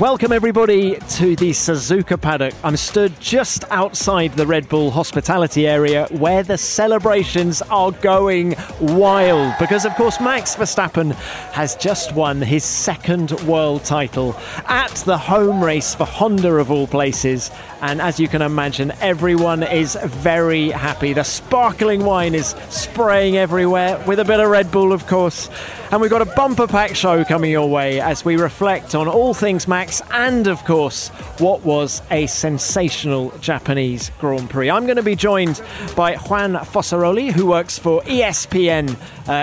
Welcome everybody to the Suzuka paddock. I'm stood just outside the Red Bull hospitality area where the celebrations are going wild because of course Max Verstappen has just won his second world title at the home race for Honda of all places, and as you can imagine everyone is very happy. The sparkling wine is spraying everywhere with a bit of Red Bull of course, and we've got a bumper pack show coming your way as we reflect on all things Max and, of course, what was a sensational Japanese Grand Prix. I'm going to be joined by Juan Fossaroli, who works for ESPN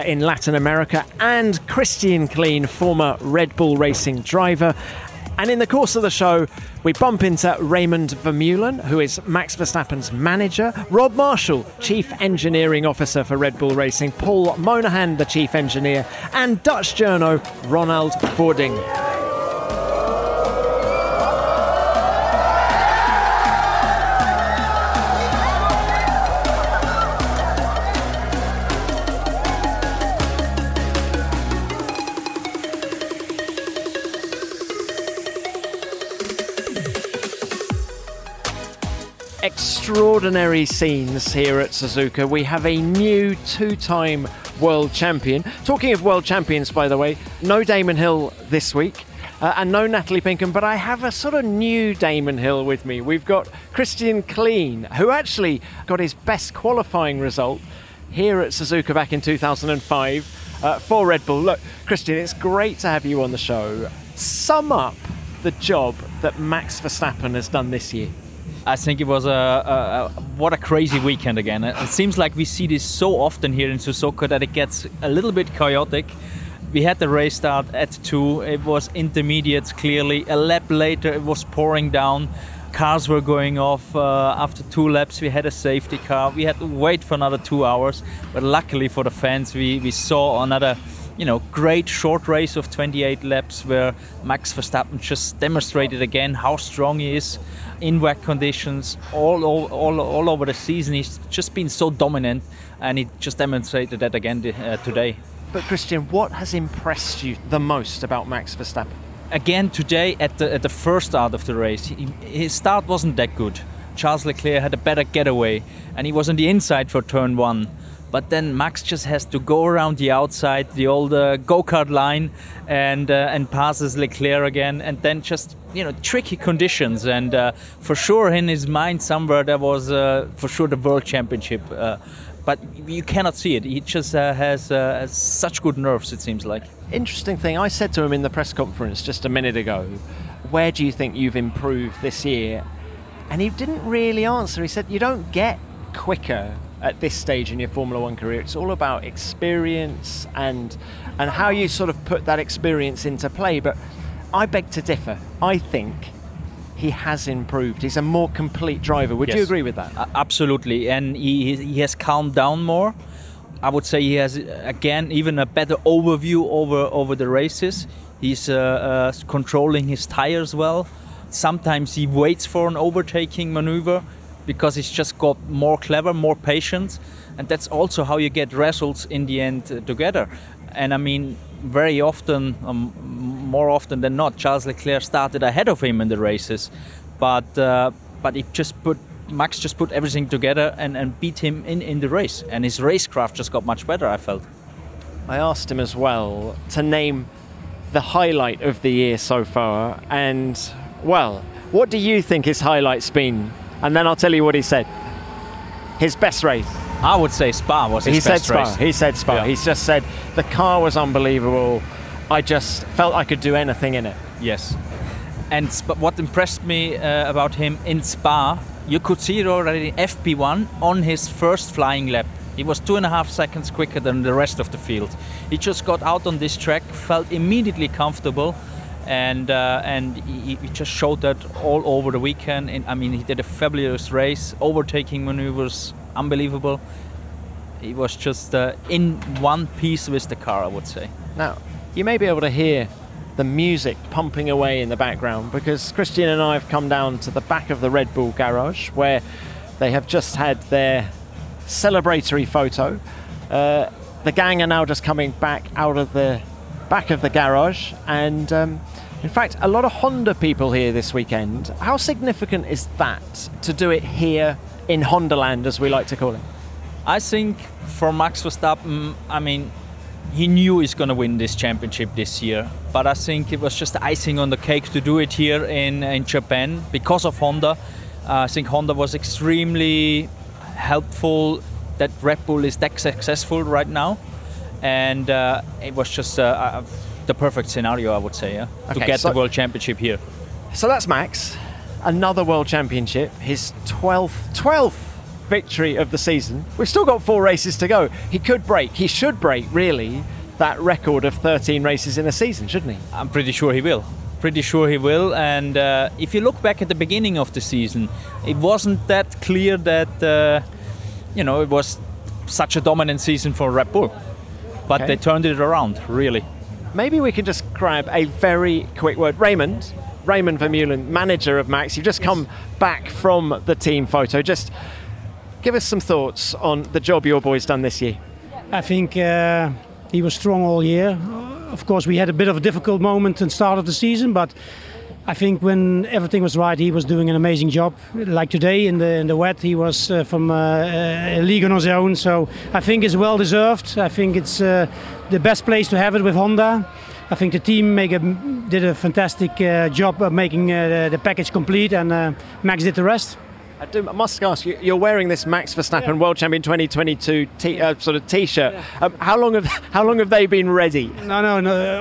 in Latin America, and Christian Klein, former Red Bull racing driver. And in the course of the show, we bump into Raymond Vermeulen, who is Max Verstappen's manager, Rob Marshall, Chief Engineering Officer for Red Bull Racing, Paul Monaghan, the Chief Engineer, and Dutch journo Ronald Vording. Extraordinary scenes here at Suzuka. We have a new two-time world champion. Talking of world champions, by the way, no Damon Hill this week and no Natalie Pinkham, but I have a sort of new Damon Hill with me. We've got Christian Klein, who actually got his best qualifying result here at Suzuka back in 2005 for Red Bull. Look, Christian, it's great to have you on the show. Sum up the job that Max Verstappen has done this year. I think it was what a crazy weekend again. It seems like we see this so often here in Suzuka that it gets a little bit chaotic. We had the race start at 2, it was intermediates clearly, a lap later it was pouring down, cars were going off, after 2 laps we had a safety car, we had to wait for another 2 hours, but luckily for the fans we saw another great short race of 28 laps where Max Verstappen just demonstrated again how strong he is in wet conditions. All over the season, he's just been so dominant, and he just demonstrated that again today. But Christian, what has impressed you the most about Max Verstappen? Again today at the first start of the race, his start wasn't that good. Charles Leclerc had a better getaway, and he was on the inside for turn 1. But then Max just has to go around the outside, the old go-kart line, and passes Leclerc again. And then just, tricky conditions. And for sure in his mind somewhere there was for sure the World Championship. But you cannot see it. He just has such good nerves, it seems like. Interesting thing, I said to him in the press conference just a minute ago, where do you think you've improved this year? And he didn't really answer. He said, you don't get quicker at this stage in your Formula One career. It's all about experience and how you sort of put that experience into play. But I beg to differ. I think he has improved. He's a more complete driver. Would you agree with that? Absolutely. And he has calmed down more. I would say he has, again, even a better overview over the races. He's controlling his tires well. Sometimes he waits for an overtaking maneuver, because he's just got more clever, more patient, and that's also how you get results in the end together. And I mean, very often, more often than not, Charles Leclerc started ahead of him in the races, but it just put Max just put everything together and beat him in the race, and his racecraft just got much better, I felt. I asked him as well to name the highlight of the year so far, and well, what do you think his highlight's been? And then I'll tell you what he said. His best race. I would say Spa was his best race. He said Spa. Yeah. He's just said, the car was unbelievable. I just felt I could do anything in it. Yes. And what impressed me about him in Spa, you could see it already in FP1 on his first flying lap. He was 2.5 seconds quicker than the rest of the field. He just got out on this track, felt immediately comfortable, and he just showed that all over the weekend. And I mean, he did a fabulous race, overtaking maneuvers, unbelievable. He was just in one piece with the car, I would say. Now, you may be able to hear the music pumping away in the background, because Christian and I have come down to the back of the Red Bull garage, where they have just had their celebratory photo. The gang are now just coming back out of the back of the garage, and in fact a lot of Honda people here this weekend. How significant is that to do it here in Honda land, as we like to call it? I think for Max Verstappen, I mean, he knew he's going to win this championship this year, but I think it was just icing on the cake to do it here in Japan because of Honda. I think Honda was extremely helpful that Red Bull is that successful right now, and it was just the perfect scenario, I would say, to get the World Championship here. So that's Max, another World Championship, his 12th victory of the season. We've still got 4 races to go. He should break, really, that record of 13 races in a season, shouldn't he? I'm pretty sure he will. And if you look back at the beginning of the season, it wasn't that clear that it was such a dominant season for Red Bull, but they turned it around, really. Maybe we can just grab a very quick word. Raymond Vermeulen, manager of Max, you've just come back from the team photo. Just give us some thoughts on the job your boy's done this year. I think he was strong all year. Of course, we had a bit of a difficult moment at the start of the season, but I think when everything was right, he was doing an amazing job. Like today in the wet, he was from a league on his own. So I think it's well deserved. I think it's the best place to have it with Honda. I think the team did a fantastic job of making the package complete, and Max did the rest. I must ask you, you're wearing this Max Verstappen World Champion 2022 T-shirt. Yeah. How long have they been ready? No,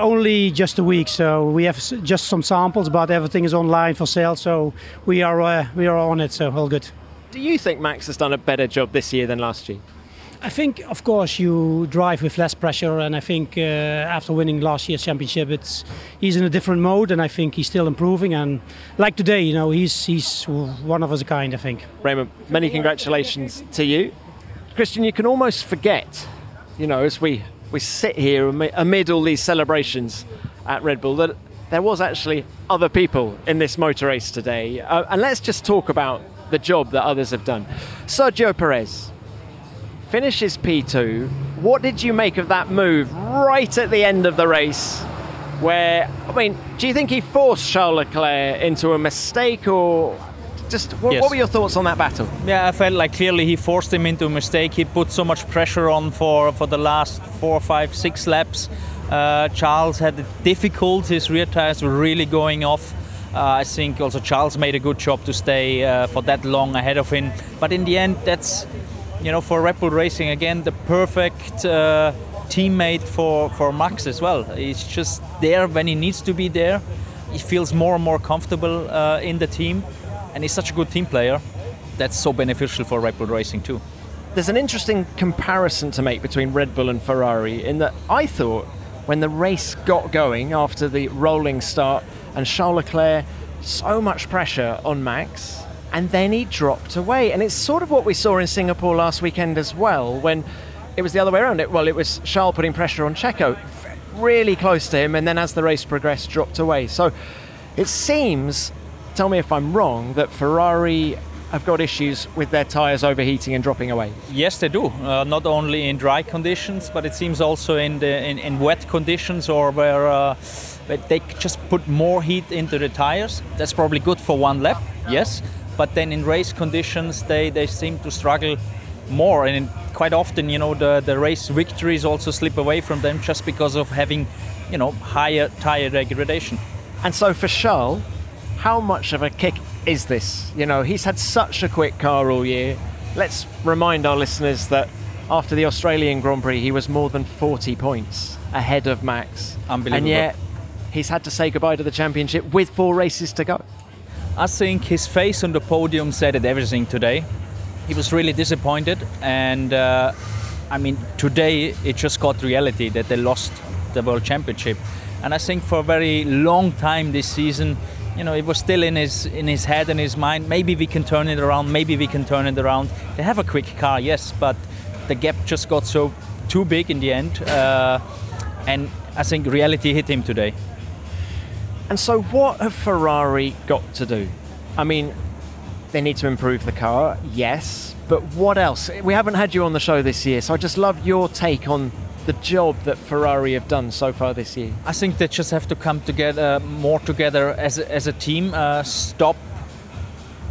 only just a week. So we have just some samples, but everything is online for sale. So we are on it. So all good. Do you think Max has done a better job this year than last year? I think, of course, you drive with less pressure, and I think after winning last year's championship, he's in a different mode, and I think he's still improving. And like today, he's one of us a kind, I think. Raymond, many congratulations to you. Christian, you can almost forget, as we sit here amid all these celebrations at Red Bull, that there was actually other people in this motor race today. And let's just talk about the job that others have done. Sergio Perez finishes P2. What did you make of that move right at the end of the race? Do you think he forced Charles Leclerc into a mistake, or just what were your thoughts on that battle? Yeah, I felt like clearly he forced him into a mistake. He put so much pressure on for the last 4, 5, 6 laps. Charles had difficulties; his rear tires were really going off. I think also Charles made a good job to stay for that long ahead of him. But in the end, that's for Red Bull Racing, again, the perfect teammate for Max as well. He's just there when he needs to be there. He feels more and more comfortable in the team, and he's such a good team player. That's so beneficial for Red Bull Racing too. There's an interesting comparison to make between Red Bull and Ferrari, in that I thought when the race got going after the rolling start and Charles Leclerc, so much pressure on Max, and then he dropped away. And it's sort of what we saw in Singapore last weekend as well, when it was the other way around. It was Charles putting pressure on Checo, really close to him, and then as the race progressed, dropped away. So it seems, tell me if I'm wrong, that Ferrari have got issues with their tyres overheating and dropping away. Yes, they do. Not only in dry conditions, but it seems also in wet conditions, or where they just put more heat into the tyres. That's probably good for one lap, yes. But then in race conditions, they seem to struggle more. And quite often, the race victories also slip away from them just because of having, higher tyre degradation. And so for Charles, how much of a kick is this? He's had such a quick car all year. Let's remind our listeners that after the Australian Grand Prix, he was more than 40 points ahead of Max. Unbelievable. And yet he's had to say goodbye to the championship with 4 races to go. I think his face on the podium said it everything today. He was really disappointed, and today it just got reality that they lost the World Championship. And I think for a very long time this season, you know, it was still in his head and his mind. Maybe we can turn it around. Maybe we can turn it around. They have a quick car, yes, but the gap just got so too big in the end. And I think reality hit him today. And so what have Ferrari got to do? I mean, they need to improve the car, yes, but what else? We haven't had you on the show this year, so I just love your take on the job that Ferrari have done so far this year. I think they just have to come together more together as a team, stop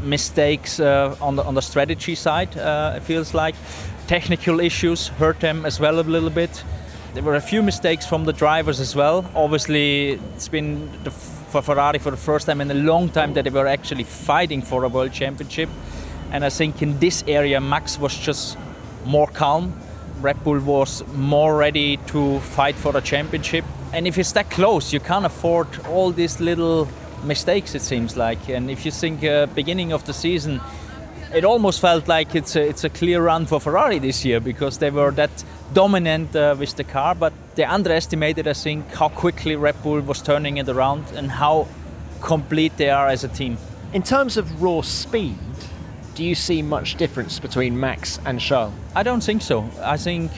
mistakes on the strategy side, it feels like. Technical issues hurt them as well a little bit. There were a few mistakes from the drivers as well. Obviously, it's been for Ferrari for the first time in a long time that they were actually fighting for a world championship. And I think in this area, Max was just more calm. Red Bull was more ready to fight for the championship. And if it's that close, you can't afford all these little mistakes, it seems like. And if you think beginning of the season, it almost felt like it's a clear run for Ferrari this year because they were that dominant with the car. But they underestimated, I think, how quickly Red Bull was turning it around and how complete they are as a team. In terms of raw speed, do you see much difference between Max and Charles? I don't think so. I think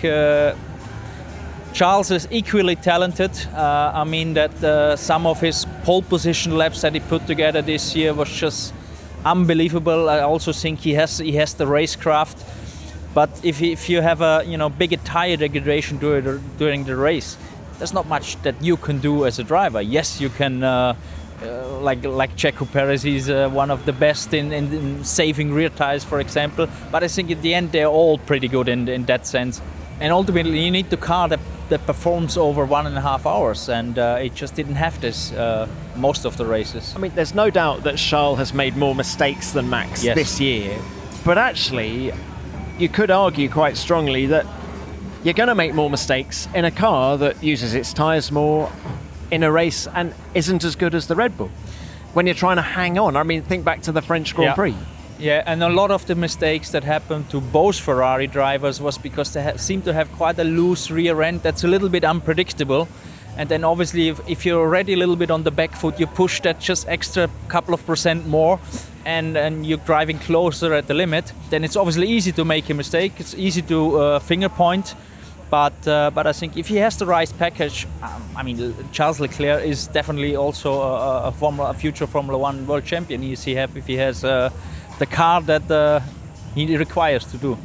Charles is equally talented. I mean that some of his pole position laps that he put together this year was just unbelievable. I also think he has the racecraft. But if you have a bigger tire degradation during the race, there's not much that you can do as a driver. Yes, you can. Like Checo Perez, he's one of the best in saving rear tires, for example. But I think at the end they're all pretty good in that sense. And ultimately you need the car that performs over 1.5 hours, and it just didn't have this most of the races. I mean, there's no doubt that Charles has made more mistakes than Max this year. But actually, you could argue quite strongly that you're going to make more mistakes in a car that uses its tires more in a race and isn't as good as the Red Bull when you're trying to hang on. I mean, think back to the French Grand Prix. Yeah, and a lot of the mistakes that happened to both Ferrari drivers was because they seem to have quite a loose rear end that's a little bit unpredictable. And then obviously if you're already a little bit on the back foot, you push that just extra couple of % more and you're driving closer at the limit, then it's obviously easy to make a mistake. It's easy to finger point. But I think if he has the right package, I mean, Charles Leclerc is definitely also a future Formula One world champion. He's happy if he has the car that he requires to do.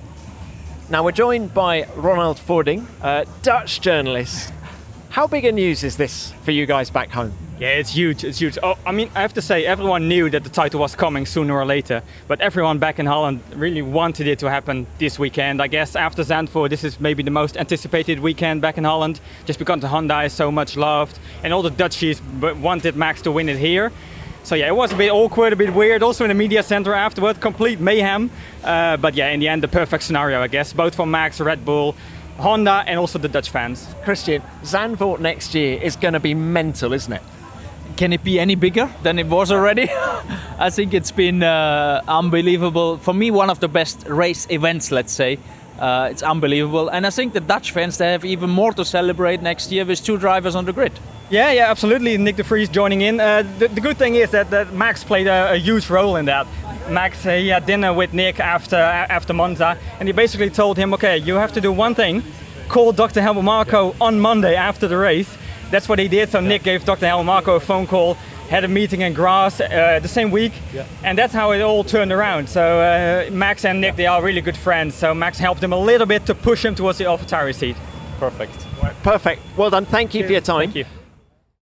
Now we're joined by Ronald Vording, a Dutch journalist. How big a news is this for you guys back home? Yeah, it's huge, it's huge. Oh, I mean, I have to say, everyone knew that the title was coming sooner or later, but everyone back in Holland really wanted it to happen this weekend. I guess after Zandvoort, this is maybe the most anticipated weekend back in Holland, just because the Honda is so much loved, and all the Dutchies wanted Max to win it here. So yeah, it was a bit awkward, a bit weird, also in the media center afterward, complete mayhem. But yeah, in the end, the perfect scenario, I guess, both for Max, Red Bull, Honda, and also the Dutch fans. Christian, Zandvoort next year is going to be mental, isn't it? Can it be any bigger than it was already? I think it's been unbelievable. For me, one of the best race events, let's say. It's unbelievable. And I think the Dutch fans, they have even more to celebrate next year with two drivers on the grid. Yeah, absolutely. Nick de Vries joining in. The good thing is that Max played a huge role in that. Max, he had dinner with Nick after Monza, and he basically told him, okay, you have to do one thing, call Dr. Helmut Marko on Monday after the race. That's what he did. So Nick gave Dr. Helmut Marko a phone call, had a meeting in Graz the same week, and that's how it all turned around. So Max and Nick, they are really good friends. So Max helped him a little bit to push him towards the AlphaTauri seat. Perfect. Perfect. Well done. Thank you for your time. Thank you.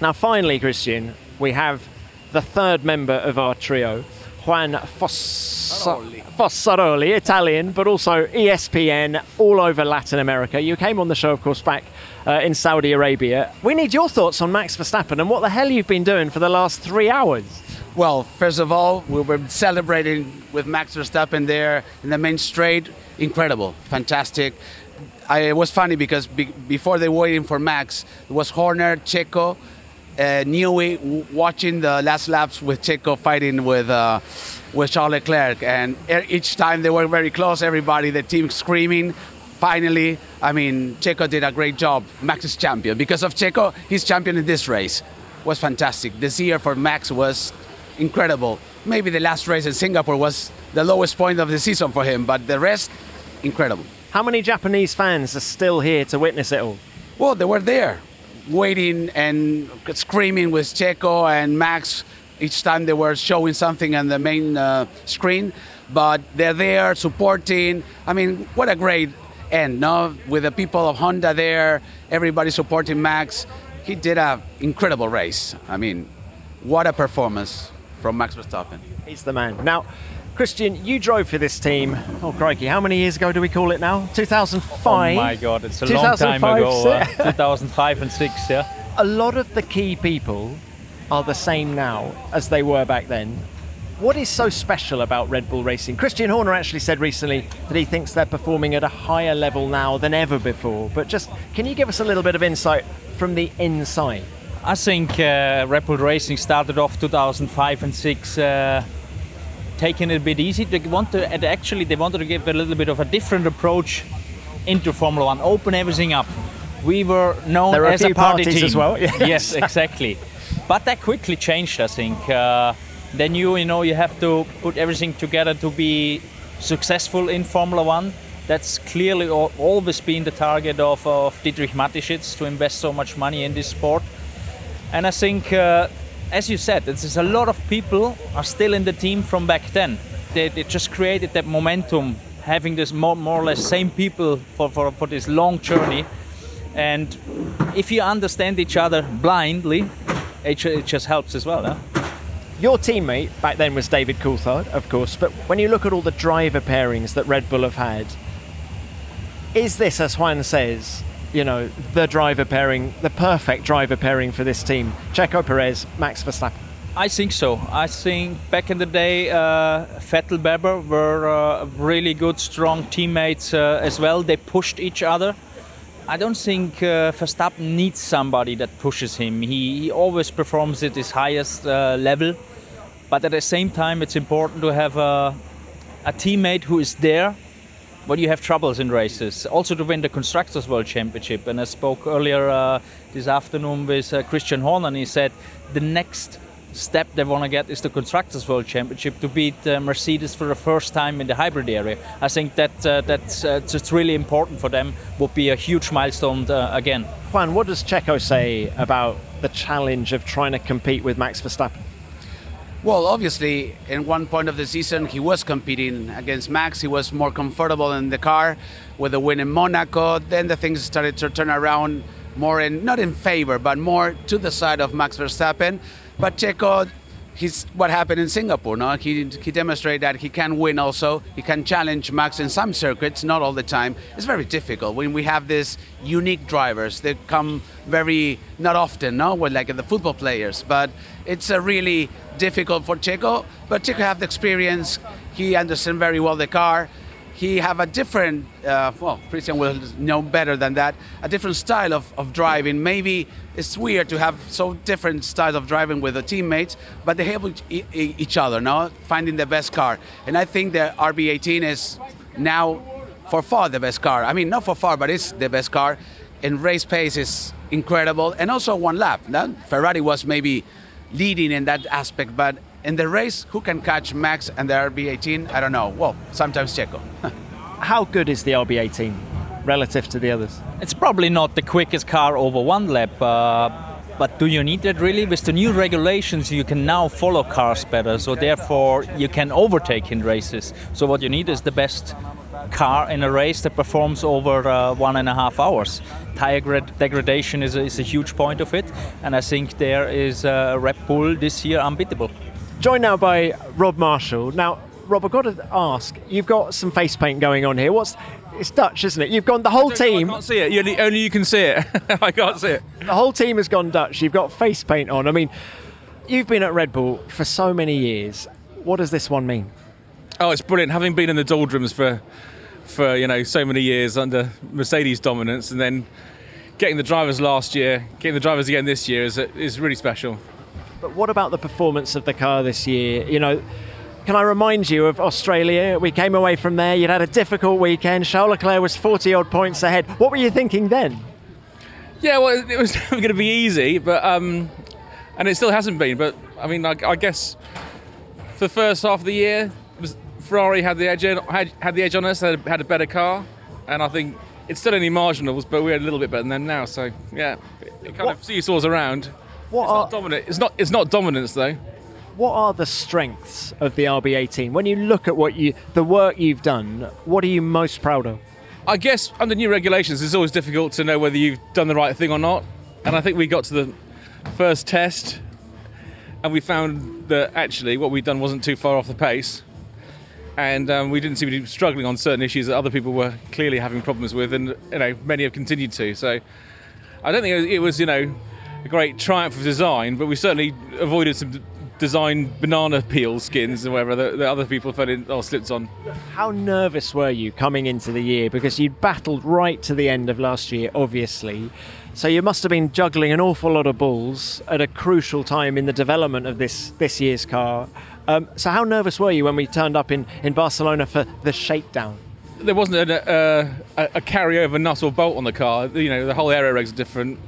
Now finally, Christian, we have the third member of our trio, Juan Fossaroli, Italian, but also ESPN, all over Latin America. You came on the show, of course, back in Saudi Arabia. We need your thoughts on Max Verstappen and what the hell you've been doing for the last 3 hours. Well, first of all, we were celebrating with Max Verstappen there in the main straight. Incredible, fantastic. It was funny because before they were waiting for Max, it was Horner, Checo, Newey watching the last laps with Checo fighting with Charles Leclerc, and each time they were very close, everybody, the team screaming. Finally, I mean, Checo did a great job. Max is champion. Because of Checo, he's champion in this race. It was fantastic. This year for Max was incredible. Maybe the last race in Singapore was the lowest point of the season for him, but the rest, incredible. How many Japanese fans are still here to witness it all? Well, they were there, waiting and screaming with Checo and Max each time they were showing something on the main screen, but they're there supporting. I mean, what a great end, no? With the people of Honda there, everybody supporting Max. He did an incredible race. I mean, what a performance from Max Verstappen. He's the man. Now, Christian, you drove for this team, oh crikey, how many years ago do we call it now? 2005? Oh my God, it's a long time ago, 2005 and 6, yeah. A lot of the key people are the same now as they were back then. What is so special about Red Bull racing? Christian Horner actually said recently that he thinks they're performing at a higher level now than ever before, but just, can you give us a little bit of insight from the inside? I think Red Bull racing started off 2005 and 6, taking it a bit easy. They wanted to give a little bit of a different approach into Formula One, open everything up. We were known as a party team as well. Yes, exactly. But that quickly changed, I think. They knew, you have to put everything together to be successful in Formula One. That's clearly always been the target of Dietrich Mateschitz, to invest so much money in this sport. And I think, as you said, a lot of people are still in the team from back then. They just created that momentum, having this more or less same people for this long journey. And if you understand each other blindly, it just helps as well. Huh? Your teammate back then was David Coulthard, of course. But when you look at all the driver pairings that Red Bull have had, is this, as Juan says, the driver pairing, the perfect driver pairing for this team? Checo Perez, Max Verstappen. I think so. I think back in the day, Vettel, Weber were really good, strong teammates as well. They pushed each other. I don't think Verstappen needs somebody that pushes him. He always performs at his highest level. But at the same time, it's important to have a teammate who is there when you have troubles in races, also to win the Constructors' World Championship. And I spoke earlier this afternoon with Christian Horner, and he said the next step they want to get is the Constructors' World Championship, to beat Mercedes for the first time in the hybrid area. I think that's just really important for them, would be a huge milestone again. Juan, what does Checo say about the challenge of trying to compete with Max Verstappen? Well, obviously, in one point of the season, he was competing against Max. He was more comfortable in the car with the win in Monaco. Then the things started to turn around more, not in favor, but more to the side of Max Verstappen. But Checo, what happened in Singapore, no? He demonstrated that he can win also. He can challenge Max in some circuits, not all the time. It's very difficult when we have these unique drivers. They come not often, no? Well, like the football players, but it's a really difficult for Checo, but Checo have the experience. He understands very well the car. He have a different, Christian will know better than that, a different style of driving. Maybe it's weird to have so different styles of driving with the teammates, but they help each other, no? Finding the best car. And I think the RB18 is now for far the best car. I mean, not for far, but it's the best car. And race pace is incredible. And also one lap. No? Ferrari was maybe leading in that aspect, but in the race, who can catch Max and the RB18? I don't know. Well, sometimes Checo. How good is the RB18? relative to the others? It's probably not the quickest car over one lap, but do you need that really? With the new regulations, you can now follow cars better, so therefore you can overtake in races. So what you need is the best car in a race that performs over 1.5 hours. Tire degradation is a huge point of it, and I think there is Red Bull this year unbeatable. Joined now by Rob Marshall. Now, Rob, I've got to ask, you've got some face paint going on here. It's Dutch, isn't it? You've gone the whole team. I can't see it. Only you can see it. I can't see it. The whole team has gone Dutch. You've got face paint on. I mean, you've been at Red Bull for so many years. What does this one mean? Oh, it's brilliant. Having been in the doldrums for so many years under Mercedes dominance, and then getting the drivers last year, getting the drivers again this year is really special. But what about the performance of the car this year? Can I remind you of Australia? We came away from there, you'd had a difficult weekend, Charles Leclerc was 40-odd points ahead. What were you thinking then? Yeah, well, it was never going to be easy, but and it still hasn't been. But, I mean, I guess for the first half of the year, Ferrari had the edge on us, had a better car, and I think it's still only marginals, but we're a little bit better than them now. So, yeah, it kind of seesaws around. It's not dominance, though. What are the strengths of the RB18? When you look at the work you've done, what are you most proud of? I guess under new regulations, it's always difficult to know whether you've done the right thing or not. And I think we got to the first test and we found that actually what we'd done wasn't too far off the pace. And we didn't seem to be struggling on certain issues that other people were clearly having problems with. And, many have continued to. So I don't think it was a great triumph of design, but we certainly avoided some design banana peel skins and whatever that other people fell in or slipped on. How nervous were you coming into the year? Because you battled right to the end of last year, obviously. So you must have been juggling an awful lot of balls at a crucial time in the development of this year's car. So how nervous were you when we turned up in Barcelona for the shakedown? There wasn't a carryover nut or bolt on the car. The whole aero regs are different.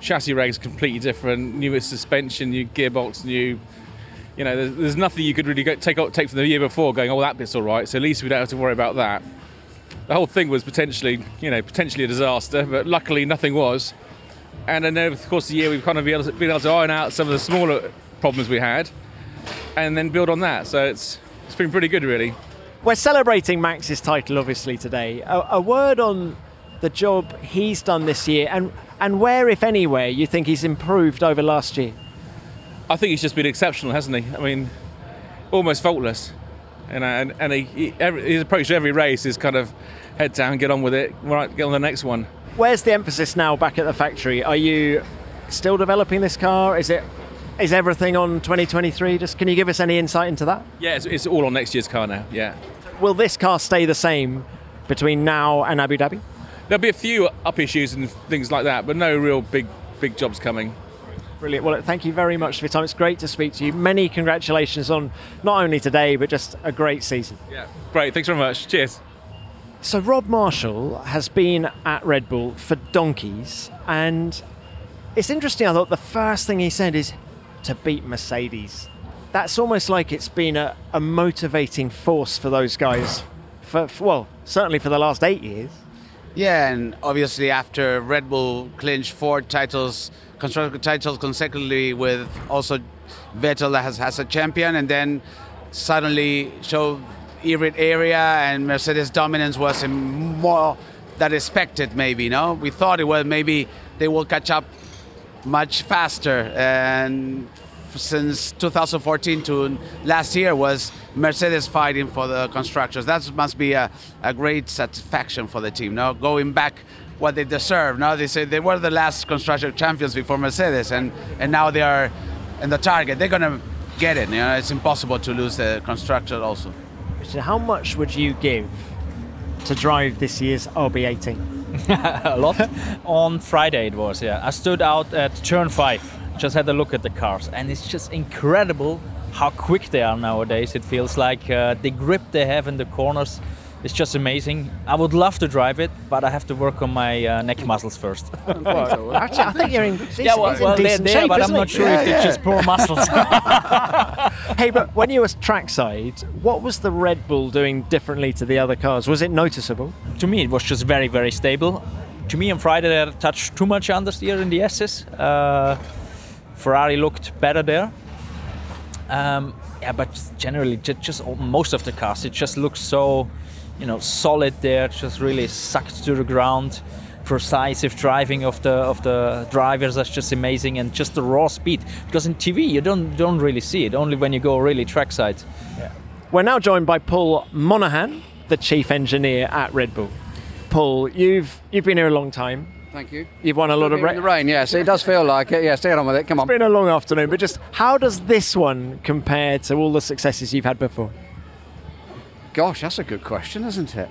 Chassis regs completely different. New suspension, new gearbox, new... there's nothing you could really take from the year before going, oh, that bit's all right, so at least we don't have to worry about that. The whole thing was potentially a disaster, but luckily nothing was. And then over the course of the year, we've kind of been able to iron out some of the smaller problems we had and then build on that. So it's been pretty good, really. We're celebrating Max's title, obviously, today. A word on the job he's done this year and where, if anywhere, you think he's improved over last year? I think he's just been exceptional, hasn't he? I mean, almost faultless. And his approach to every race is kind of head down, get on with it, right, get on the next one. Where's the emphasis now back at the factory? Are you still developing this car? Is everything on 2023? Just, can you give us any insight into that? Yeah, it's all on next year's car now, yeah. Will this car stay the same between now and Abu Dhabi? There'll be a few up issues and things like that, but no real big jobs coming. Brilliant. Well, thank you very much for your time. It's great to speak to you. Many congratulations on not only today, but just a great season. Yeah, great. Thanks very much. Cheers. So Rob Marshall has been at Red Bull for donkeys. And it's interesting. I thought the first thing he said is to beat Mercedes. That's almost like it's been a motivating force for those guys. Well, certainly for the last 8 years. Yeah, and obviously after Red Bull clinched 4 constructor titles consecutively with also Vettel as a champion, and then suddenly showed arid area and Mercedes dominance was more than expected maybe, no? We thought it was maybe they will catch up much faster, and since 2014 to last year was Mercedes fighting for the constructors. That must be a great satisfaction for the team. Now going back what they deserve. Now they say they were the last constructor champions before Mercedes, and now they are in the target. They're going to get it. It's impossible to lose the constructor also. Christian, how much would you give to drive this year's RB18? A lot. On Friday it was, yeah. I stood out at turn 5. Just had a look at the cars, and it's just incredible how quick they are nowadays. It feels like the grip they have in the corners is just amazing. I would love to drive it, but I have to work on my neck muscles first. Well, actually, I think you're in decent shape, but I'm not sure if they're just poor muscles. Hey, but when you were trackside, what was the Red Bull doing differently to the other cars? Was it noticeable? To me, it was just very, very stable. To me, on Friday, they touched too much understeer in the S's. Ferrari looked better there. Yeah, but generally, just most of the cars, it just looks so, you know, solid there. Just really sucked to the ground. Precisive driving of the drivers is just amazing, and just the raw speed, because in TV you don't really see it, only when you go really trackside. Yeah. We're now joined by Paul Monaghan, the chief engineer at Red Bull. Paul, you've been here a long time. Thank you. You've won a lot of in the rain. Yes, it does feel like it. Yeah, stay on with it. Come on. It's been a long afternoon, but just how does this one compare to all the successes you've had before? Gosh, that's a good question, isn't it?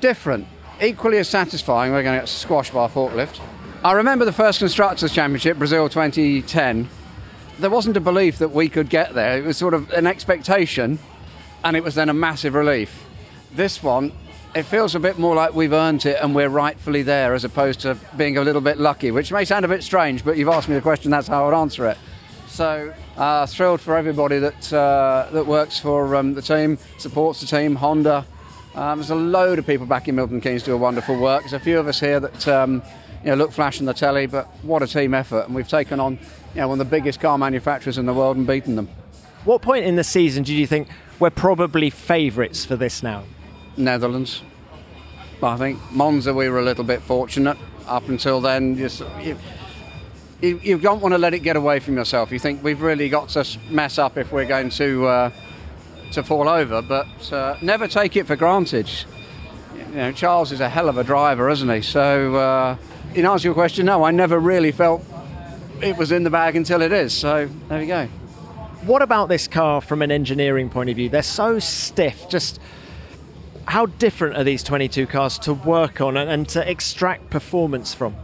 Different. Equally as satisfying. We're going to get squashed by a forklift. I remember the first Constructors' Championship, Brazil 2010. There wasn't a belief that we could get there. It was sort of an expectation, and it was then a massive relief. This one, it feels a bit more like we've earned it and we're rightfully there, as opposed to being a little bit lucky, which may sound a bit strange, but you've asked me the question, that's how I'd answer it. So thrilled for everybody that works for the team, supports the team, Honda. There's a load of people back in Milton Keynes do a wonderful work. There's a few of us here that look flash on the telly, but what a team effort. And we've taken on one of the biggest car manufacturers in the world and beaten them. What point in the season did you think we're probably favourites for this now? Netherlands. I think Monza we were a little bit fortunate. Up until then, you don't want to let it get away from yourself. You think we've really got to mess up if we're going to fall over, but never take it for granted. Charles is a hell of a driver, isn't he? So in answer to your question, no, I never really felt it was in the bag until it is. So there we go. What about this car from an engineering point of view? They're so stiff. Just how different are these 22 cars to work on and to extract performance from?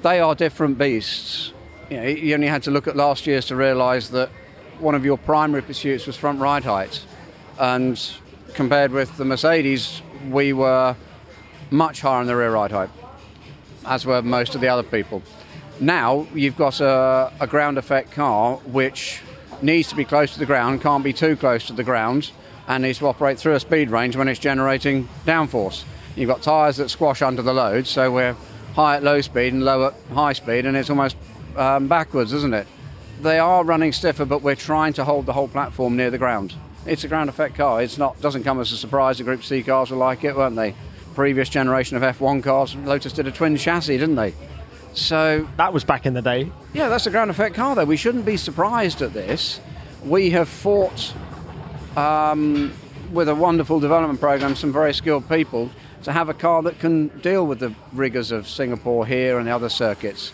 They are different beasts. You only had to look at last year's to realise that one of your primary pursuits was front ride height. And compared with the Mercedes, we were much higher on the rear ride height, as were most of the other people. Now you've got a ground effect car which needs to be close to the ground, can't be too close to the ground, and needs to operate through a speed range when it's generating downforce. You've got tyres that squash under the load, so we're high at low speed and low at high speed, and it's almost backwards, isn't it? They are running stiffer, but we're trying to hold the whole platform near the ground. It's a ground effect car. It's not, doesn't come as a surprise. The Group C cars were like it, weren't they? Previous generation of F1 cars, Lotus did a twin chassis, didn't they? So that was back in the day. Yeah, that's a ground effect car, though. We shouldn't be surprised at this. We have fought with a wonderful development program, some very skilled people, to have a car that can deal with the rigours of Singapore here and the other circuits.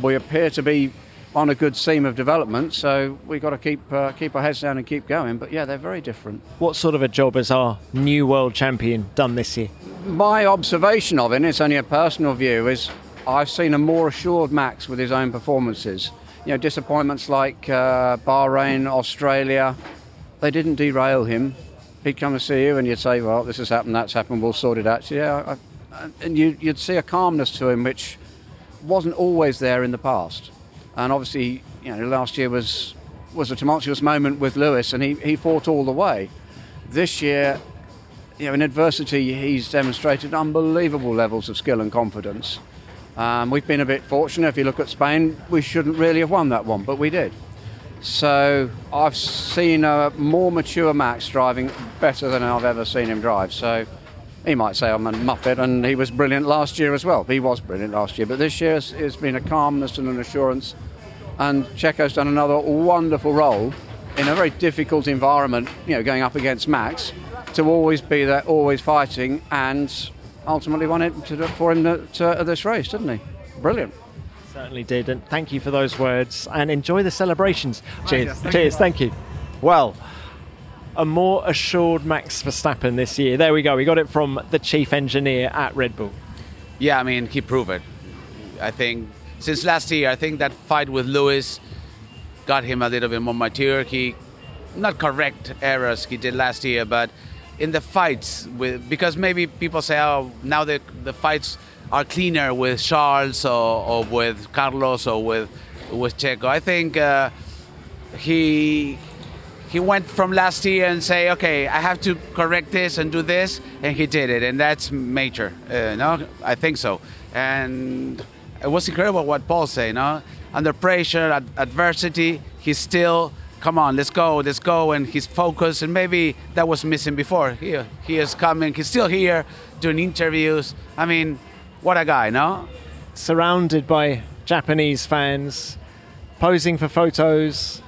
We appear to be on a good seam of development, so we've got to keep our heads down and keep going. But yeah, they're very different. What sort of a job has our new world champion done this year? My observation of it, and it's only a personal view, is I've seen a more assured Max with his own performances. Disappointments like Bahrain, Australia, they didn't derail him. He'd come to see you and you'd say, well, this has happened, that's happened, we'll sort it out. So yeah, and you'd see a calmness to him which wasn't always there in the past. And obviously, last year was a tumultuous moment with Lewis, and he fought all the way. This year, in adversity, he's demonstrated unbelievable levels of skill and confidence. We've been a bit fortunate. If you look at Spain, we shouldn't really have won that one, but we did. So I've seen a more mature Max driving better than I've ever seen him drive. So he might say I'm a muppet, and he was brilliant last year as well. He was brilliant last year, but this year it's been a calmness and an assurance. And Checo's done another wonderful role in a very difficult environment, going up against Max, to always be there, always fighting, and ultimately won it for him at this race, didn't he? Brilliant. Certainly did, and thank you for those words, and enjoy the celebrations. Cheers. Cheers, thank you. Well, a more assured Max Verstappen this year. There we go. We got it from the chief engineer at Red Bull. Yeah, I mean, he proved it. I think since last year, I think that fight with Lewis got him a little bit more mature. He, not correct errors he did last year, but in the fights, because maybe people say, oh, now the fights are cleaner with Charles or with Carlos or with Checo. I think he he went from last year and say, okay, I have to correct this and do this, and he did it, and that's major. I think so. And it was incredible what Paul said, no? Under pressure, adversity, he's still, come on, let's go, and he's focused, and maybe that was missing before. He is coming, he's still here, doing interviews. I mean, what a guy, no? Surrounded by Japanese fans, posing for photos,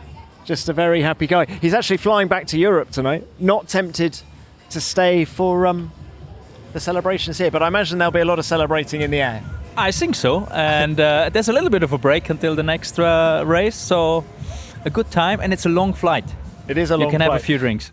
just a very happy guy. He's actually flying back to Europe tonight, not tempted to stay for the celebrations here, but I imagine there'll be a lot of celebrating in the air. I think so, and there's a little bit of a break until the next race, so a good time, and it's a long flight. It is a long flight. You can have a few drinks.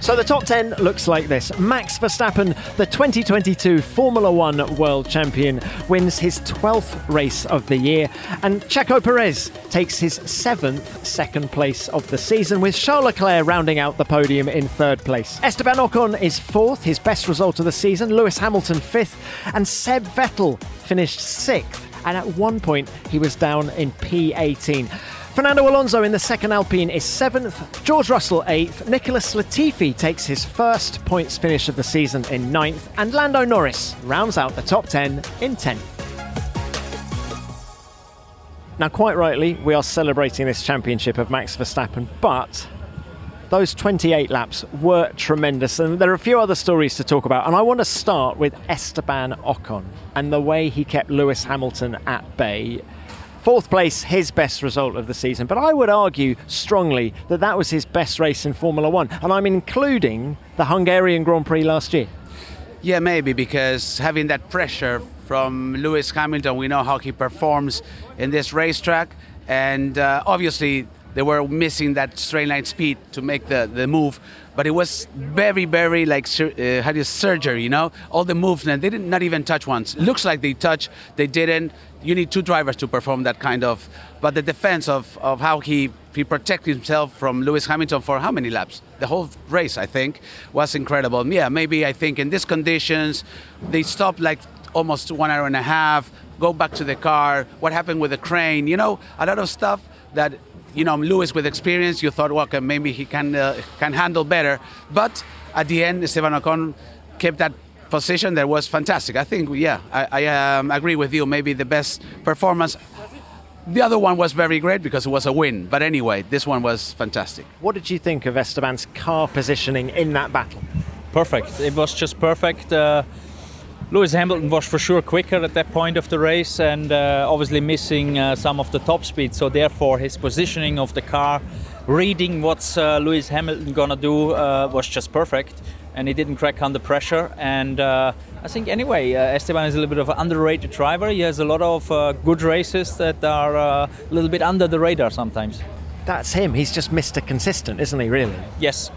So the top 10 looks like this. Max Verstappen, the 2022 Formula One world champion, wins his 12th race of the year. And Checo Perez takes his 7th second place of the season, with Charles Leclerc rounding out the podium in 3rd place. Esteban Ocon is 4th, his best result of the season. Lewis Hamilton 5th. And Seb Vettel finished 6th. And at one point, he was down in P18. Fernando Alonso in the second Alpine is 7th, George Russell 8th, Nicholas Latifi takes his first points finish of the season in 9th, and Lando Norris rounds out the top 10 in 10th. Now, quite rightly, we are celebrating this championship of Max Verstappen, but those 28 laps were tremendous, and there are a few other stories to talk about, and I want to start with Esteban Ocon and the way he kept Lewis Hamilton at bay. 4th place, his best result of the season. But I would argue strongly that that was his best race in Formula One. And I'm including the Hungarian Grand Prix last year. Yeah, maybe, because having that pressure from Lewis Hamilton, we know how he performs in this racetrack. And obviously, they were missing that straight line speed to make the move. But it was very, very surgery, you know? All the movement, they did not even touch once. Looks like they touched, they didn't. You need two drivers to perform that kind of... But the defense of how he protected himself from Lewis Hamilton for how many laps? The whole race, I think, was incredible. Yeah, maybe I think in these conditions, they stopped like almost 1 hour and a half, go back to the car, what happened with the crane, you know, a lot of stuff that... You know, Lewis with experience, you thought, well, okay, maybe he can handle better. But at the end, Esteban Ocon kept that position that was fantastic. I think, I agree with you. Maybe the best performance. The other one was very great because it was a win. But anyway, this one was fantastic. What did you think of Esteban's car positioning in that battle? Perfect. It was just perfect. Lewis Hamilton was for sure quicker at that point of the race and obviously missing some of the top speed. So therefore his positioning of the car, reading what's Lewis Hamilton gonna do was just perfect. And he didn't crack under pressure. And I think anyway, Esteban is a little bit of an underrated driver. He has a lot of good races that are a little bit under the radar sometimes. That's him. He's just Mr. Consistent, isn't he, really? Yes.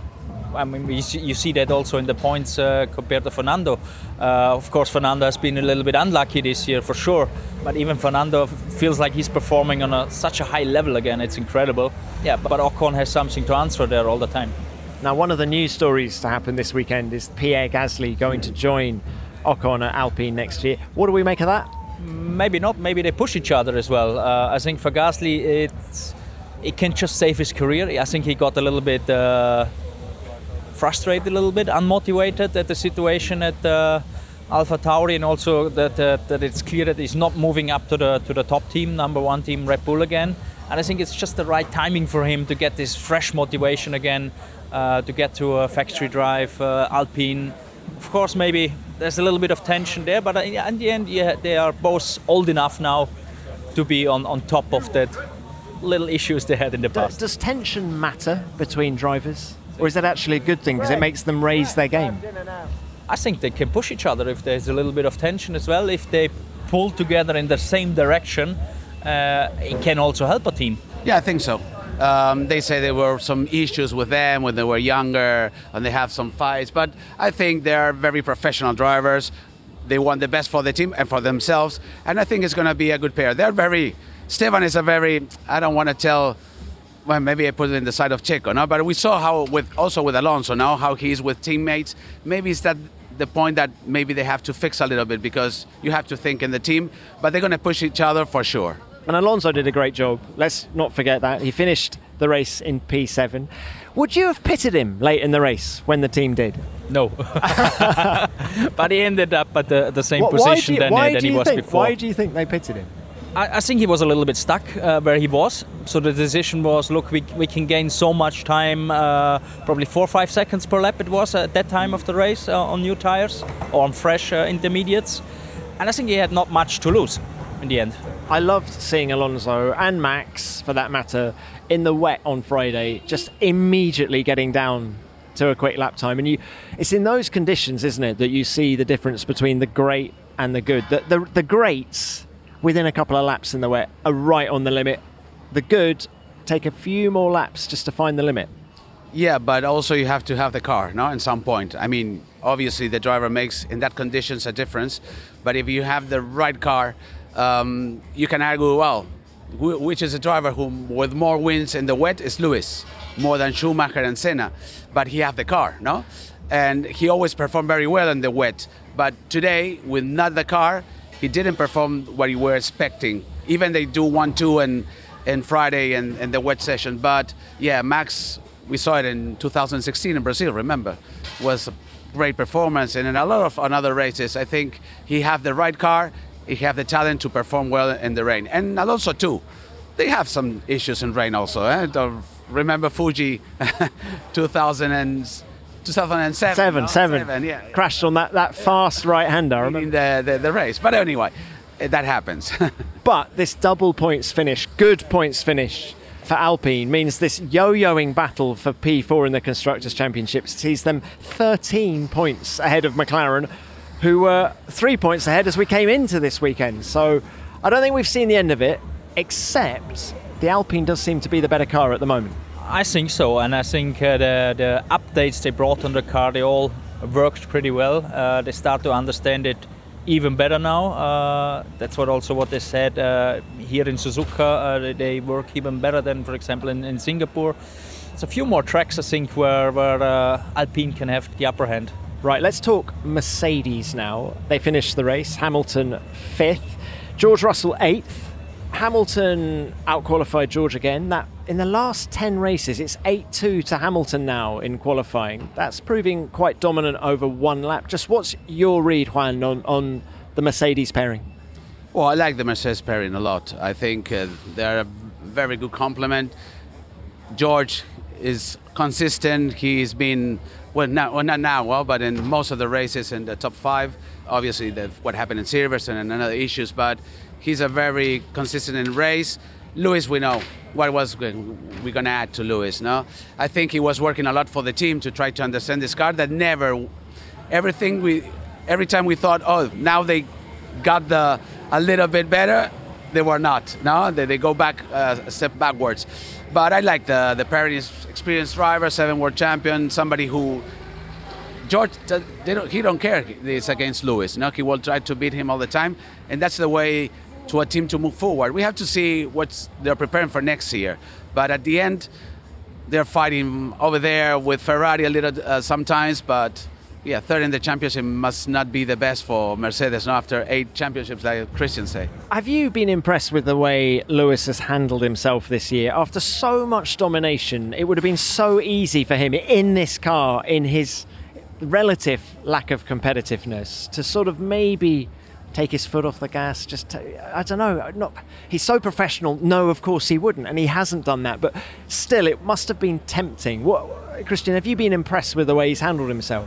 I mean, you see that also in the points compared to Fernando. Of course, Fernando has been a little bit unlucky this year, for sure. But even Fernando feels like he's performing on such a high level again. It's incredible. Yeah, but Ocon has something to answer there all the time. Now, one of the news stories to happen this weekend is Pierre Gasly going to join Ocon at Alpine next year. What do we make of that? Maybe not. Maybe they push each other as well. I think for Gasly, it can just save his career. I think he got a little bit... frustrated a little bit, unmotivated at the situation at AlphaTauri, and also that it's clear that he's not moving up to the top team, number one team, Red Bull again. And I think it's just the right timing for him to get this fresh motivation again, to get to a factory drive, Alpine. Of course, maybe there's a little bit of tension there, but in the end, yeah, they are both old enough now to be on top of that little issues they had in the past. Does tension matter between drivers? Or is that actually a good thing because it makes them raise their game? I think they can push each other if there's a little bit of tension as well. If they pull together in the same direction, it can also help a team. Yeah, I think so. They say there were some issues with them when they were younger and they have some fights. But I think they are very professional drivers. They want the best for the team and for themselves. And I think it's going to be a good pair. Esteban is a very, I don't want to tell... Well, maybe I put it in the side of Checo, no? But we saw how, with Alonso now, how he is with teammates. Maybe it's that the point that maybe they have to fix a little bit, because you have to think in the team, but they're going to push each other for sure. And Alonso did a great job. Let's not forget that. He finished the race in P7. Would you have pitted him late in the race when the team did? No. But he ended up at the same position than he was before. Why do you think they pitted him? I think he was a little bit stuck where he was. So the decision was, look, we can gain so much time, probably 4 or 5 seconds per lap it was at that time of the race on new tyres or on fresh intermediates. And I think he had not much to lose in the end. I loved seeing Alonso and Max, for that matter, in the wet on Friday, just immediately getting down to a quick lap time. And it's in those conditions, isn't it, that you see the difference between the great and the good. The greats... within a couple of laps in the wet are right on the limit. The good take a few more laps just to find the limit. Yeah, but also you have to have the car, no? At some point. I mean, obviously the driver makes in that conditions a difference, but if you have the right car, you can argue, well, which is a driver who with more wins in the wet is Lewis, more than Schumacher and Senna, but he have the car, no? And he always performed very well in the wet, but today with not the car, he didn't perform what you were expecting. Even they do 1-2 and Friday and the wet session. But yeah, Max, we saw it in 2016 in Brazil, remember? Was a great performance. And in a lot of another races, I think he have the right car, he have the talent to perform well in the rain. And Alonso too, they have some issues in rain also. Remember Fuji 2007. Seven. Yeah. Crashed on that fast right-hander. I remember. In the race. But anyway, that happens. But this double points finish, good points finish for Alpine, means this yo-yoing battle for P4 in the Constructors' Championship sees them 13 points ahead of McLaren, who were 3 points ahead as we came into this weekend. So I don't think we've seen the end of it, except the Alpine does seem to be the better car at the moment. I think so, and I think the updates they brought on the car, they all worked pretty well. They start to understand it even better now. That's what they said here in Suzuka. They work even better than, for example, in Singapore. There's a few more tracks, I think, where Alpine can have the upper hand. Right, let's talk Mercedes now. They finished the race. Hamilton 5th, George Russell 8th. Hamilton outqualified George again. That in the last 10 races, it's 8-2 to Hamilton now in qualifying. That's proving quite dominant over one lap. Just what's your read, Juan, on the Mercedes pairing? Well, I like the Mercedes pairing a lot. I think they're a very good complement. George is consistent. He's been, but in most of the races in the top five. Obviously, what happened in Silverstone and other issues, but he's a very consistent in race. Lewis, we know what was we're going to add to Lewis. No, I think he was working a lot for the team to try to understand this car. That never, every time we thought, oh, now they got a little bit better, they were not. No, they go back a step backwards. But I like the pairing, experienced driver, 7 world champion, somebody who. George, he don't care. It's against Lewis. No? He will try to beat him all the time, and that's the way to a team to move forward. We have to see what they're preparing for next year. But at the end, they're fighting over there with Ferrari a little sometimes. But yeah, third in the championship must not be the best for Mercedes. Not after 8 championships, like Christian say. Have you been impressed with the way Lewis has handled himself this year? After so much domination, it would have been so easy for him in this car, in his relative lack of competitiveness, to sort of maybe take his foot off the gas. I don't know. He's so professional. No, of course he wouldn't, and he hasn't done that. But still, it must have been tempting. What, Christian, have you been impressed with the way he's handled himself?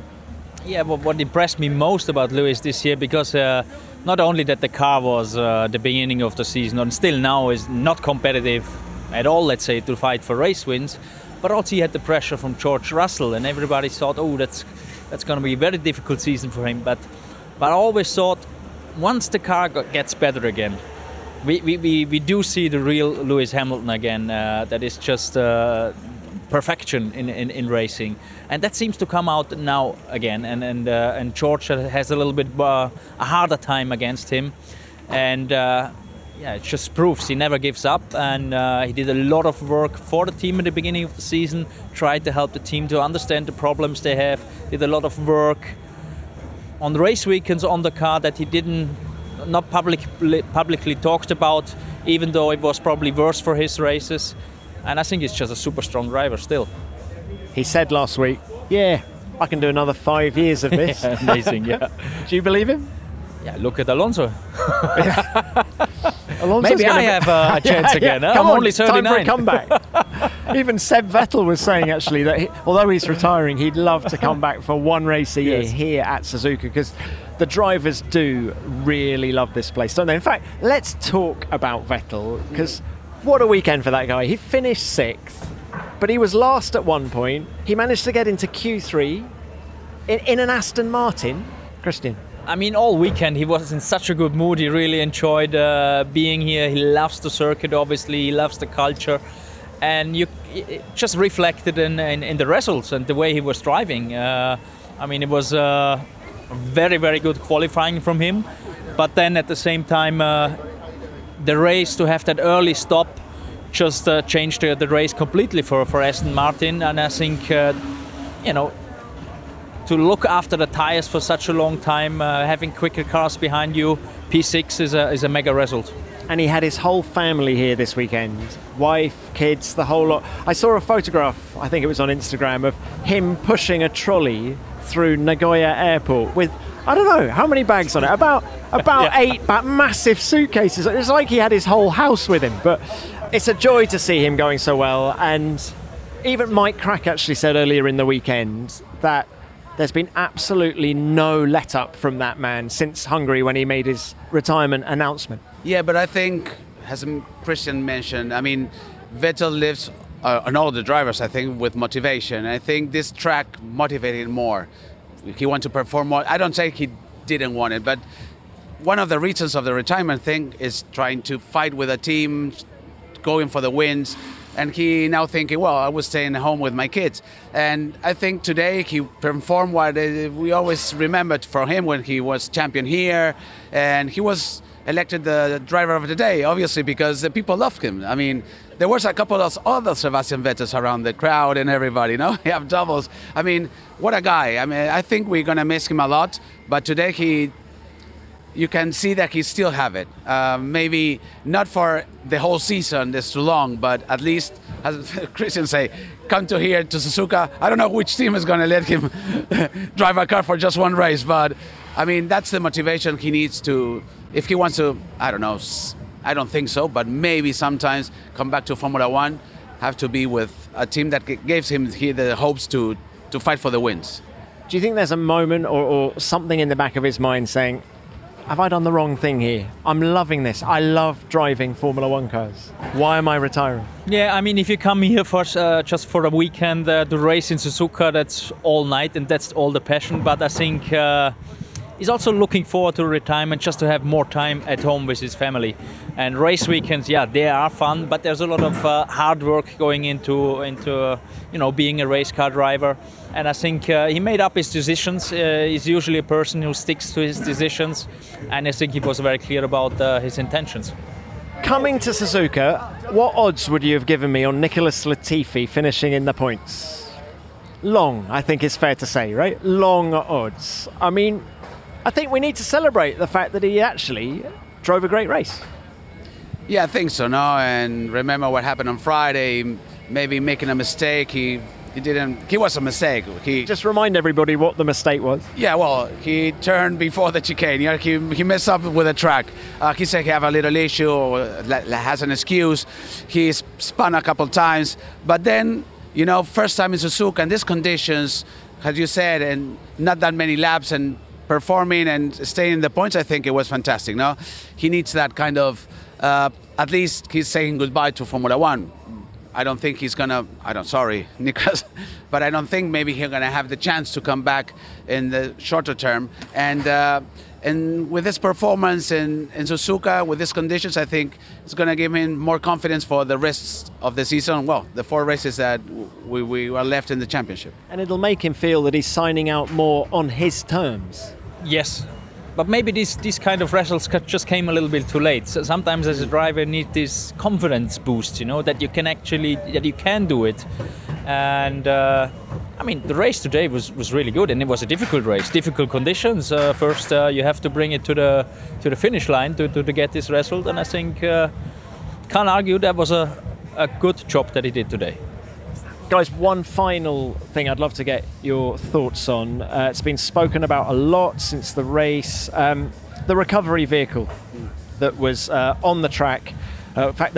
Yeah, but what impressed me most about Lewis this year, because not only that the car was the beginning of the season and still now is not competitive at all, let's say, to fight for race wins, but also he had the pressure from George Russell, and everybody thought, oh, that's going to be a very difficult season for him. But I always thought, once the car gets better again, we do see the real Lewis Hamilton again. That is just perfection in racing. And that seems to come out now again. And George has a little bit a harder time against him. And it just proves he never gives up. And he did a lot of work for the team at the beginning of the season, tried to help the team to understand the problems they have, did a lot of work. on the race weekends on the car that he not publicly talked about, even though it was probably worse for his races. And I think he's just a super strong driver still. He said last week, yeah, I can do another 5 years of this. Yeah, amazing, yeah. Do you believe him? Yeah, look at Alonso. Maybe I have a chance again. Yeah. Come I'm on, only 39. Time for a comeback. Even Seb Vettel was saying, actually, that although he's retiring, he'd love to come back for one race a year here at Suzuka, because the drivers do really love this place, don't they? In fact, let's talk about Vettel, because what a weekend for that guy. He finished 6th, but he was last at one point. He managed to get into Q3 in an Aston Martin. Christian. I mean, all weekend he was in such a good mood. He really enjoyed being here. He loves the circuit, obviously. He loves the culture. And it just reflected in the results and the way he was driving. I mean, it was very, very good qualifying from him. But then at the same time, the race, to have that early stop, just changed the race completely for Aston Martin. And I think, to look after the tyres for such a long time, having quicker cars behind you, P6 is a mega result. And he had his whole family here this weekend. Wife, kids, the whole lot. I saw a photograph, I think it was on Instagram, of him pushing a trolley through Nagoya Airport with, I don't know, how many bags on it? About 8 massive suitcases. It's like he had his whole house with him. But it's a joy to see him going so well. And even Mike Crack actually said earlier in the weekend that there's been absolutely no let-up from that man since Hungary when he made his retirement announcement. Yeah, but I think, as Christian mentioned, I mean, Vettel lives, and all the drivers, I think, with motivation. I think this track motivated him more. He wanted to perform more. I don't say he didn't want it, but one of the reasons of the retirement thing is trying to fight with a team, going for the wins, and he now thinking, well, I was staying home with my kids. And I think today he performed what we always remembered from him when he was champion here. And he was elected the driver of the day, obviously, because the people loved him. I mean, there was a couple of other Sebastian Vettels around the crowd and everybody, no? He have doubles. I mean, what a guy. I mean, I think we're going to miss him a lot. But today you can see that he still have it. Maybe not for the whole season, that's too long, but at least, as Christian say, come to here, to Suzuka. I don't know which team is going to let him drive a car for just one race, but I mean, that's the motivation he needs to, if he wants to, I don't know, I don't think so, but maybe sometimes come back to Formula One, have to be with a team that gives him the hopes to fight for the wins. Do you think there's a moment or something in the back of his mind saying, have I done the wrong thing here? I'm loving this. I love driving Formula One cars. Why am I retiring? Yeah, I mean, if you come here for just for a weekend, the race in Suzuka, that's all night and that's all the passion. But I think he's also looking forward to retirement, just to have more time at home with his family. And race weekends, yeah, they are fun, but there's a lot of hard work going into being a race car driver. And I think he made up his decisions. He's usually a person who sticks to his decisions. And I think he was very clear about his intentions. Coming to Suzuka, what odds would you have given me on Nicholas Latifi finishing in the points? Long, I think it's fair to say, right? Long odds. I mean, I think we need to celebrate the fact that he actually drove a great race. Yeah, I think so, no? And remember what happened on Friday, maybe making a mistake. He was a mistake. He just remind everybody what the mistake was. Yeah, well, he turned before the chicane. You know, he messed up with the track. He said he have a little issue, or has an excuse. He spun a couple times, but then first time in Suzuka and these conditions, as you said, and not that many laps and performing and staying in the points. I think it was fantastic. No, he needs that kind of. At least he's saying goodbye to Formula One. I don't think he's gonna. Sorry, Nicholas, but I don't think maybe he's gonna have the chance to come back in the shorter term. And with this performance in Suzuka, with these conditions, I think it's gonna give him more confidence for the rest of the season. Well, the 4 races that we are left in the championship. And it'll make him feel that he's signing out more on his terms. Yes. But maybe these kind of results just came a little bit too late. So sometimes as a driver you need this confidence boost, that you can do it. And I mean, the race today was really good, and it was a difficult race, difficult conditions. First, you have to bring it to the finish line to get this result, and I think can't argue that was a good job that he did today. Guys, one final thing I'd love to get your thoughts on. It's been spoken about a lot since the race. The recovery vehicle that was on the track. In fact,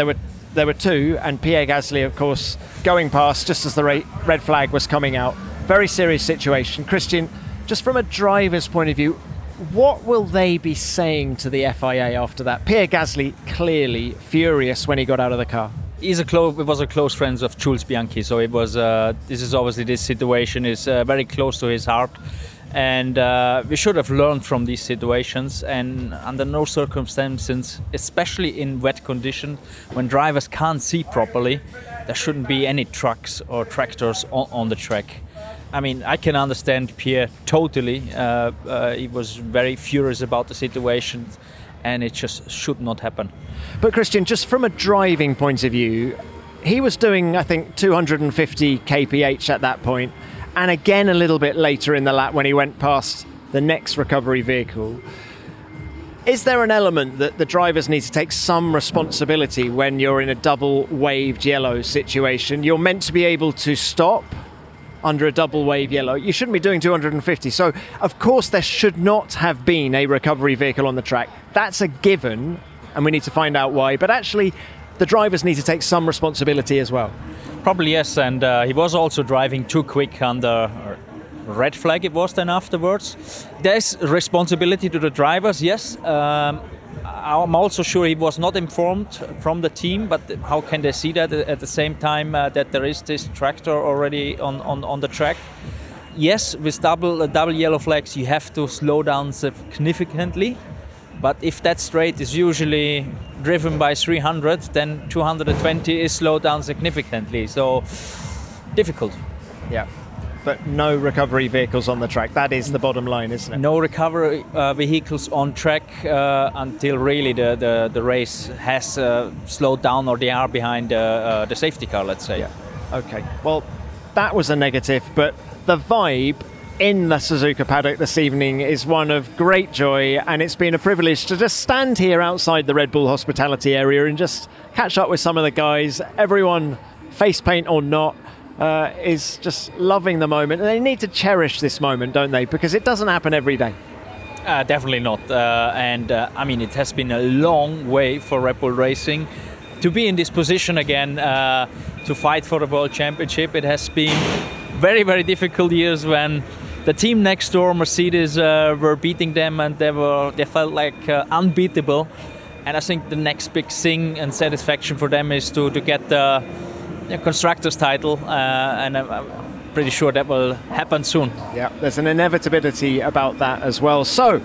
there were two, and Pierre Gasly, of course, going past just as the red flag was coming out. Very serious situation. Christian, just from a driver's point of view, what will they be saying to the FIA after that? Pierre Gasly clearly furious when he got out of the car. It was a close friend of Jules Bianchi, so it was. This is obviously, this situation is very close to his heart, and we should have learned from these situations. And under no circumstances, especially in wet conditions, when drivers can't see properly, there shouldn't be any trucks or tractors on the track. I mean, I can understand Pierre totally. He was very furious about the situation. And it just should not happen. But Christian, just from a driving point of view, he was doing, I think, 250 kph at that point. And again, a little bit later in the lap when he went past the next recovery vehicle. Is there an element that the drivers need to take some responsibility when you're in a double waved yellow situation? You're meant to be able to stop under a double wave yellow. You shouldn't be doing 250. So, of course, there should not have been a recovery vehicle on the track. That's a given, and we need to find out why. But actually, the drivers need to take some responsibility as well. Probably, yes. And he was also driving too quick under red flag, it was then afterwards. There's responsibility to the drivers, yes. I'm also sure he was not informed from the team, but how can they see that at the same time that there is this tractor already on the track? Yes, with double yellow flags, you have to slow down significantly. But if that straight is usually driven by 300, then 220 is slowed down significantly. So, difficult. Yeah. But no recovery vehicles on the track. That is the bottom line, isn't it? No recovery vehicles on track until really the race has slowed down, or they are behind the safety car, let's say. Yeah. Okay. Well, that was a negative, but the vibe in the Suzuka paddock this evening is one of great joy, and it's been a privilege to just stand here outside the Red Bull hospitality area and just catch up with some of the guys. Everyone, face paint or not, is just loving the moment, and they need to cherish this moment, don't they? Because it doesn't happen every day. Definitely not. I mean, it has been a long way for Red Bull Racing to be in this position again, to fight for the World Championship. It has been very, very difficult years when the team next door, Mercedes, were beating them, and they felt like unbeatable. And I think the next big thing and satisfaction for them is to get the Constructors title, and I'm pretty sure that will happen soon. Yeah, there's an inevitability about that as well. So,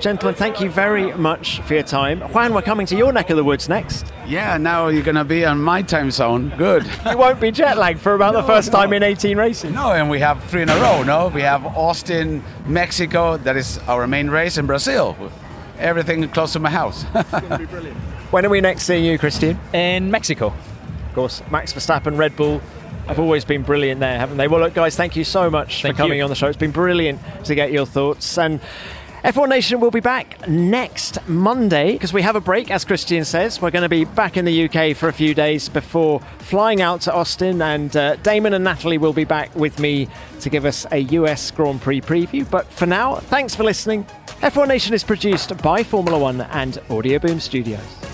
gentlemen, thank you very much for your time. Juan, we're coming to your neck of the woods next. Yeah, now you're going to be on my time zone. Good. You won't be jet-lagged for about the first time in 18 races. No, and we have three in a row, no? We have Austin, Mexico, that is our main race, and Brazil. Everything close to my house. It's going to be brilliant. When are we next seeing you, Christian? In Mexico. Course, Max Verstappen, Red Bull have always been brilliant there, haven't they? Well, look, guys, thank you so much for coming on the show. It's been brilliant to get your thoughts. And F1 Nation will be back next Monday, because we have a break, as Christian says. We're going to be back in the UK for a few days before flying out to Austin, and Damon and Natalie will be back with me to give us a US Grand Prix preview. But for now, thanks for listening. F1 Nation is produced by Formula One and Audio Boom Studios.